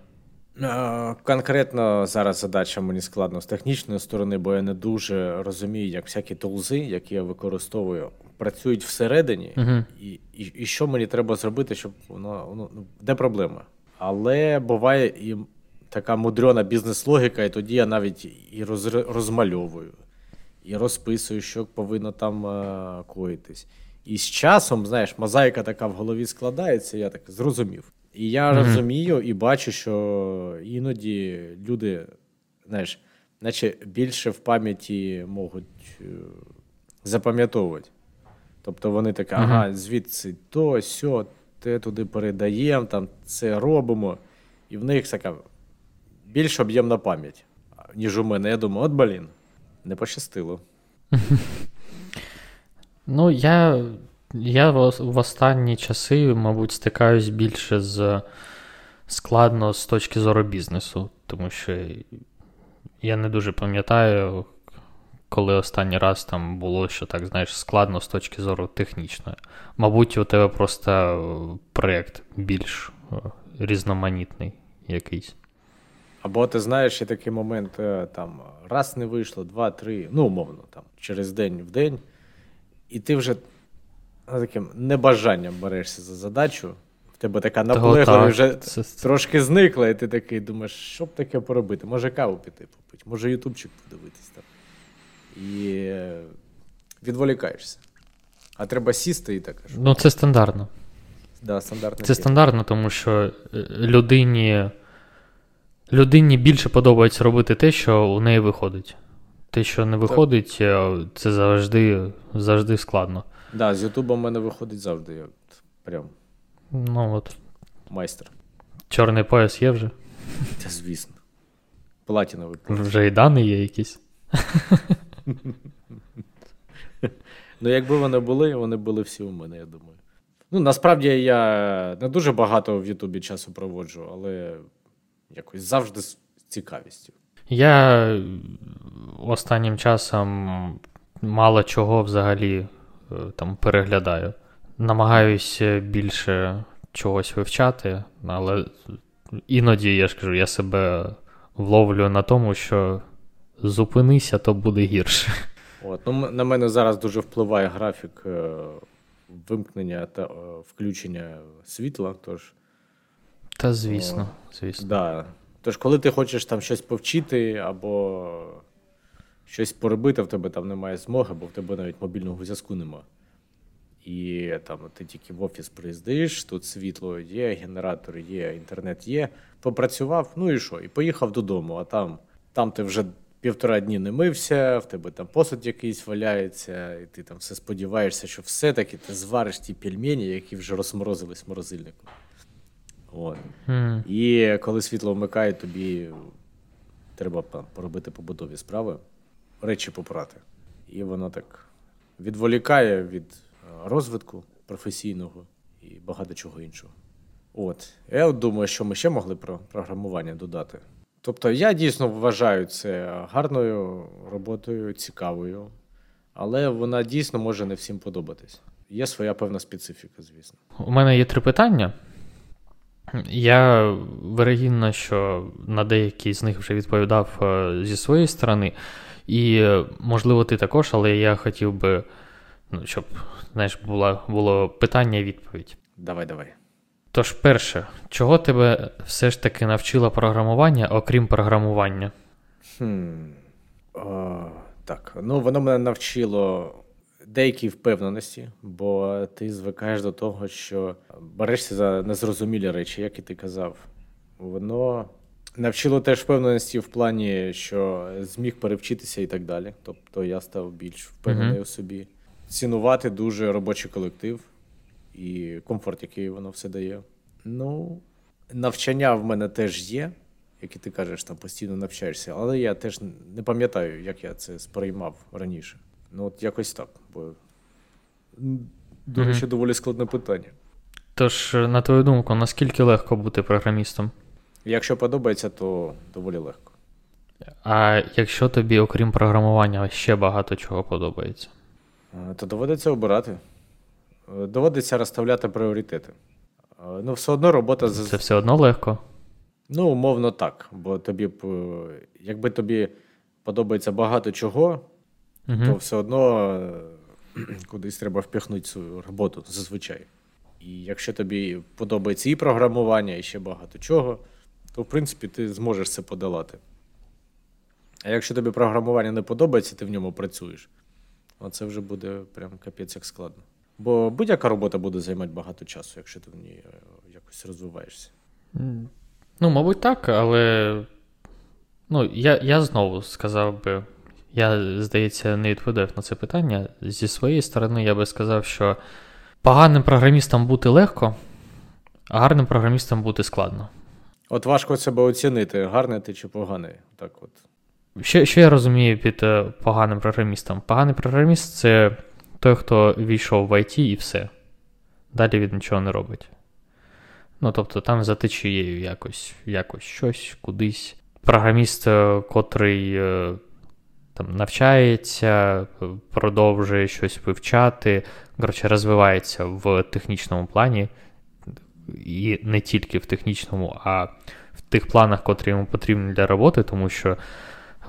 Конкретно зараз задача мені складно з технічної сторони, бо я не дуже розумію, як всякі тулзи, які я використовую, працюють всередині, угу. і, і, і що мені треба зробити, щоб воно, воно де проблема? Але буває і така мудрена бізнес-логіка, і тоді я навіть і роз, розмальовую, і розписую, що повинно там е- коїтись. І з часом, знаєш, мозаїка така в голові складається, я так зрозумів. І я mm-hmm. розумію і бачу, що іноді люди, знаєш, наче більше в пам'яті можуть е- запам'ятовувати. Тобто вони так, mm-hmm. ага, звідси то, сьо, те туди передаємо, там це робимо. І в них така більш об'ємна пам'ять, ніж у мене. Я думаю, от блін, не пощастило. Ну, я, я в останні часи, мабуть, стикаюсь більше з складно з точки зору бізнесу, тому що я не дуже пам'ятаю, коли останній раз там було, що так, знаєш, складно з точки зору технічної. Мабуть, у тебе просто проєкт більш різноманітний якийсь. Або ти знаєш, є такий момент, там, раз не вийшло, два, три, ну, умовно, там, через день в день, і ти вже таким небажанням берешся за задачу, в тебе така наполегливість вже це... трошки зникла, і ти такий думаєш, що б таке поробити, може каву піти попити, може ютубчик подивитись там. І відволікаєшся. А треба сісти і так. Щоб... Ну, це стандартно. Да, стандартно. Це є. Стандартно, тому що людині, людині більше подобається робити те, що у неї виходить. Те, що не виходить, так. Це завжди, завжди складно. Так, да, з Ютубом в мене виходить завжди. Я прям. Ну от. Майстер. Чорний пояс є вже? Та звісно. Платіновий пояс. Вже і дані є якісь. Ну, якби вони були, вони були всі у мене, я думаю. Ну, насправді, я не дуже багато в Ютубі часу проводжу, але якось завжди з цікавістю. Я останнім часом мало чого взагалі там переглядаю. Намагаюся більше чогось вивчати, але іноді, я ж кажу, я себе вловлю на тому, що зупинися, то буде гірше. От, ну, на мене зараз дуже впливає графік е, вимкнення та е, включення світла, тож... Та звісно, о, звісно. Да. Тож, коли ти хочеш там щось повчити або щось поробити, в тебе там немає змоги, бо в тебе навіть мобільного зв'язку нема. І там ти тільки в офіс приїздиш, тут світло є, генератор є, інтернет є, попрацював, ну і що? І поїхав додому, а там, там ти вже півтора дні не мився, в тебе там посуд якийсь валяється, і ти там все сподіваєшся, що все-таки ти звариш ті пельмені, які вже розморозились морозильником. От. Mm. І коли світло вмикає, тобі треба поробити побутові справи, речі попрати. І воно так відволікає від розвитку професійного і багато чого іншого. От. Я от думаю, що ми ще могли про програмування додати. Тобто я дійсно вважаю це гарною роботою, цікавою, але вона дійсно може не всім подобатись. Є своя певна специфіка, звісно. У мене є три питання. Я, вірогідно, що на деякі з них вже відповідав зі своєї сторони. І, можливо, ти також, але я хотів би, ну, щоб, знаєш, було, було питання і відповідь. Давай, давай. Тож, перше, чого тебе все ж таки навчило програмування, окрім програмування? Хм. О, так, ну, воно мене навчило деякій впевненості, бо ти звикаєш до того, що берешся за незрозумілі речі, як і ти казав. Воно навчило теж впевненості в плані, що зміг перевчитися і так далі. Тобто я став більш впевнений mm-hmm. у собі. Цінувати дуже робочий колектив і комфорт, який воно все дає. Ну, навчання в мене теж є, як і ти кажеш, там постійно навчаєшся, але я теж не пам'ятаю, як я це сприймав раніше. Ну, от якось так, бо до речі, mm-hmm. доволі складне питання. Тож, на твою думку, наскільки легко бути програмістом? Якщо подобається, то доволі легко. А якщо тобі, окрім програмування, ще багато чого подобається? То доводиться обирати. Доводиться розставляти пріоритети. Ну, все одно робота... Це з... все одно легко? Ну, умовно так, бо тобі, якби тобі подобається багато чого, угу. то все одно кудись треба впихнути цю роботу, зазвичай. І якщо тобі подобається і програмування, і ще багато чого, то, в принципі, ти зможеш це подолати. А якщо тобі програмування не подобається, ти в ньому працюєш, а це вже буде прям капець як складно. Бо будь-яка робота буде займати багато часу, якщо ти в ній якось розвиваєшся. Ну, мабуть, так, але ну, я, я знову сказав би, я, здається, не відповідав на це питання. Зі своєї сторони я би сказав, що поганим програмістом бути легко, а гарним програмістом бути складно. От важко себе оцінити, гарний ти чи поганий. Так от. Що, що я розумію під поганим програмістом? Поганий програміст – це той, хто війшов в ай ті і все. Далі він нічого не робить. Ну, тобто, там за течією якось, якось щось, кудись. Програміст, котрий там навчається, продовжує щось вивчати, коротше, розвивається в технічному плані. І не тільки в технічному, а в тих планах, котрі йому потрібні для роботи, тому що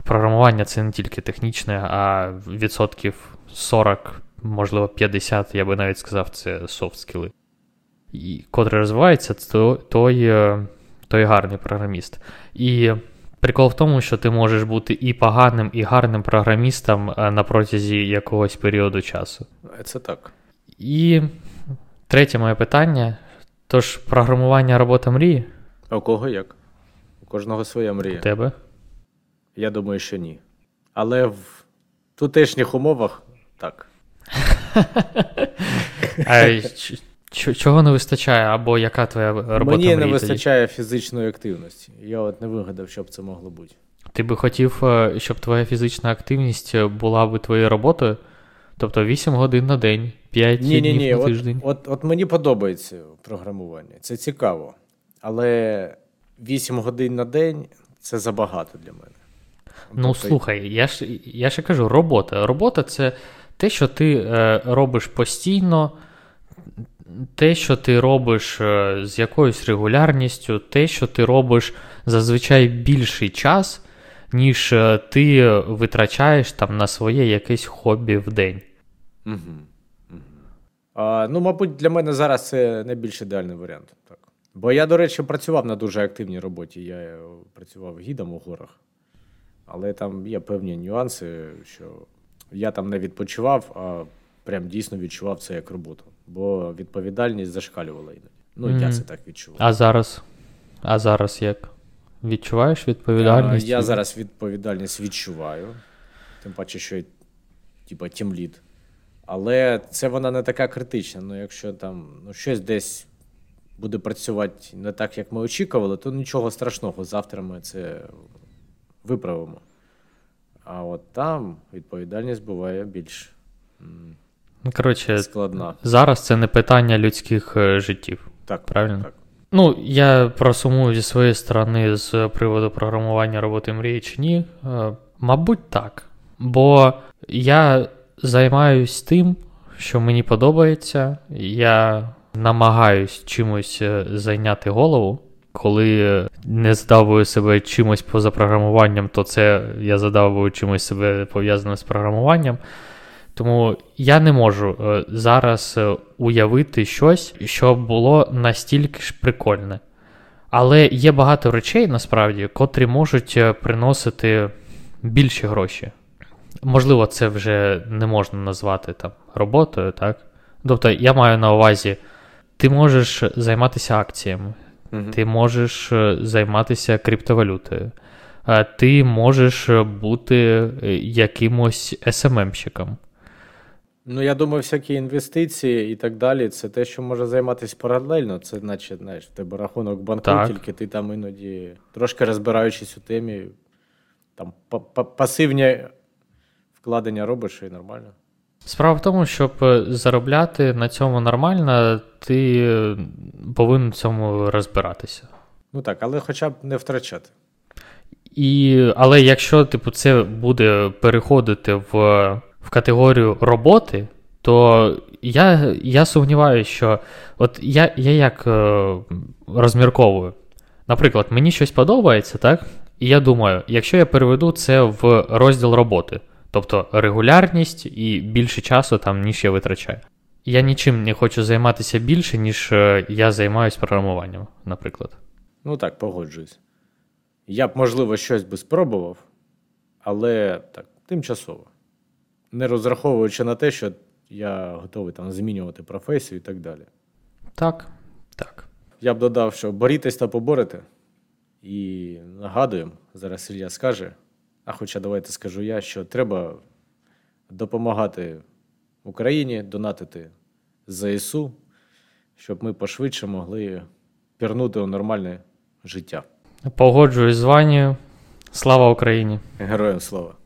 програмування – це не тільки технічне, а відсотків сорок, можливо, п'ятдесят, я би навіть сказав, це софт-скіли. І котрий розвивається, то той, той гарний програміст. І прикол в тому, що ти можеш бути і поганим, і гарним програмістом на протязі якогось періоду часу. Це так. І третє моє питання. Тож, програмування – робота мрії? А у кого як? У кожного своя мрія. У тебе? Я думаю, що ні. Але в тутешніх умовах – так. А чого не вистачає? Або яка твоя робота мрії? Мені не вистачає фізичної активності. Я от не вигадав, щоб це могло бути. Ти би хотів, щоб твоя фізична активність була би твоєю роботою? Тобто вісім годин на день, п'ять ні, днів ні, на от, тиждень. От, от мені подобається програмування, це цікаво. Але вісім годин на день – це забагато для мене. Ну, тобто... слухай, я ж, я ж кажу, робота. Робота – це те, що ти е, робиш постійно, те, що ти робиш е, з якоюсь регулярністю, те, що ти робиш зазвичай більший час, ніж е, ти витрачаєш там на своє якесь хобі в день. Угу. Угу. А, ну, мабуть, для мене зараз це найбільш ідеальний варіант. Так. Бо я, до речі, працював на дуже активній роботі. Я працював гідом у горах. Але там є певні нюанси, що я там не відпочивав, а прям дійсно відчував це як роботу. Бо відповідальність зашкалювала іноді. Ну, mm-hmm. я це так відчував. А зараз? А зараз як? Відчуваєш відповідальність? А, я зараз відповідальність відчуваю. Тим паче, що я типа тімлід. Але це вона не така критична. Ну, якщо там ну, щось десь буде працювати не так, як ми очікували, то нічого страшного. Завтра ми це... виправимо. А от там відповідальність буває більш Короче, складна. Зараз це не питання людських життів. Так, правильно? Так. Ну, я просумую зі своєї сторони з приводу програмування роботи мрії чи ні. Мабуть, так. Бо я займаюсь тим, що мені подобається. Я намагаюсь чимось зайняти голову. Коли не задавую себе чимось поза програмуванням, то це я задавую чимось себе пов'язаним з програмуванням. Тому я не можу зараз уявити щось, що було настільки ж прикольне. Але є багато речей, насправді, котрі можуть приносити більші гроші. Можливо, це вже не можна назвати там роботою, так? Тобто, я маю на увазі, ти можеш займатися акціями. Ти можеш займатися криптовалютою, ти можеш бути якимось ес-ем-ем-щиком. Ну, я думаю, всякі інвестиції і так далі, це те, що може займатися паралельно. Це, наче, знаєш, в тебе рахунок банку, так. Тільки ти там іноді, трошки розбираючись у темі, там пасивне вкладення робиш і нормально. Справа в тому, щоб заробляти на цьому нормально, ти повинен в цьому розбиратися. Ну так, але хоча б не втрачати. І, але якщо типу, це буде переходити в, в категорію роботи, то я, я сумніваюся, що от я, я як е, розмірковую. Наприклад, мені щось подобається, так? І я думаю, якщо я переведу це в розділ роботи, тобто регулярність і більше часу, там, ніж я витрачаю. Я нічим не хочу займатися більше, ніж я займаюся програмуванням, наприклад. Ну так, погоджуюсь. Я б, можливо, щось би спробував, але так, тимчасово. Не розраховуючи на те, що я готовий там змінювати професію і так далі. Так, так. Я б додав, що борітесь та поборете. І нагадуємо, зараз Ілля скаже... А хоча давайте скажу я, що треба допомагати Україні, донатити зе-ес-у, щоб ми пошвидше могли пірнути у нормальне життя. Погоджуюсь з Ванею. Слава Україні! Героям слава!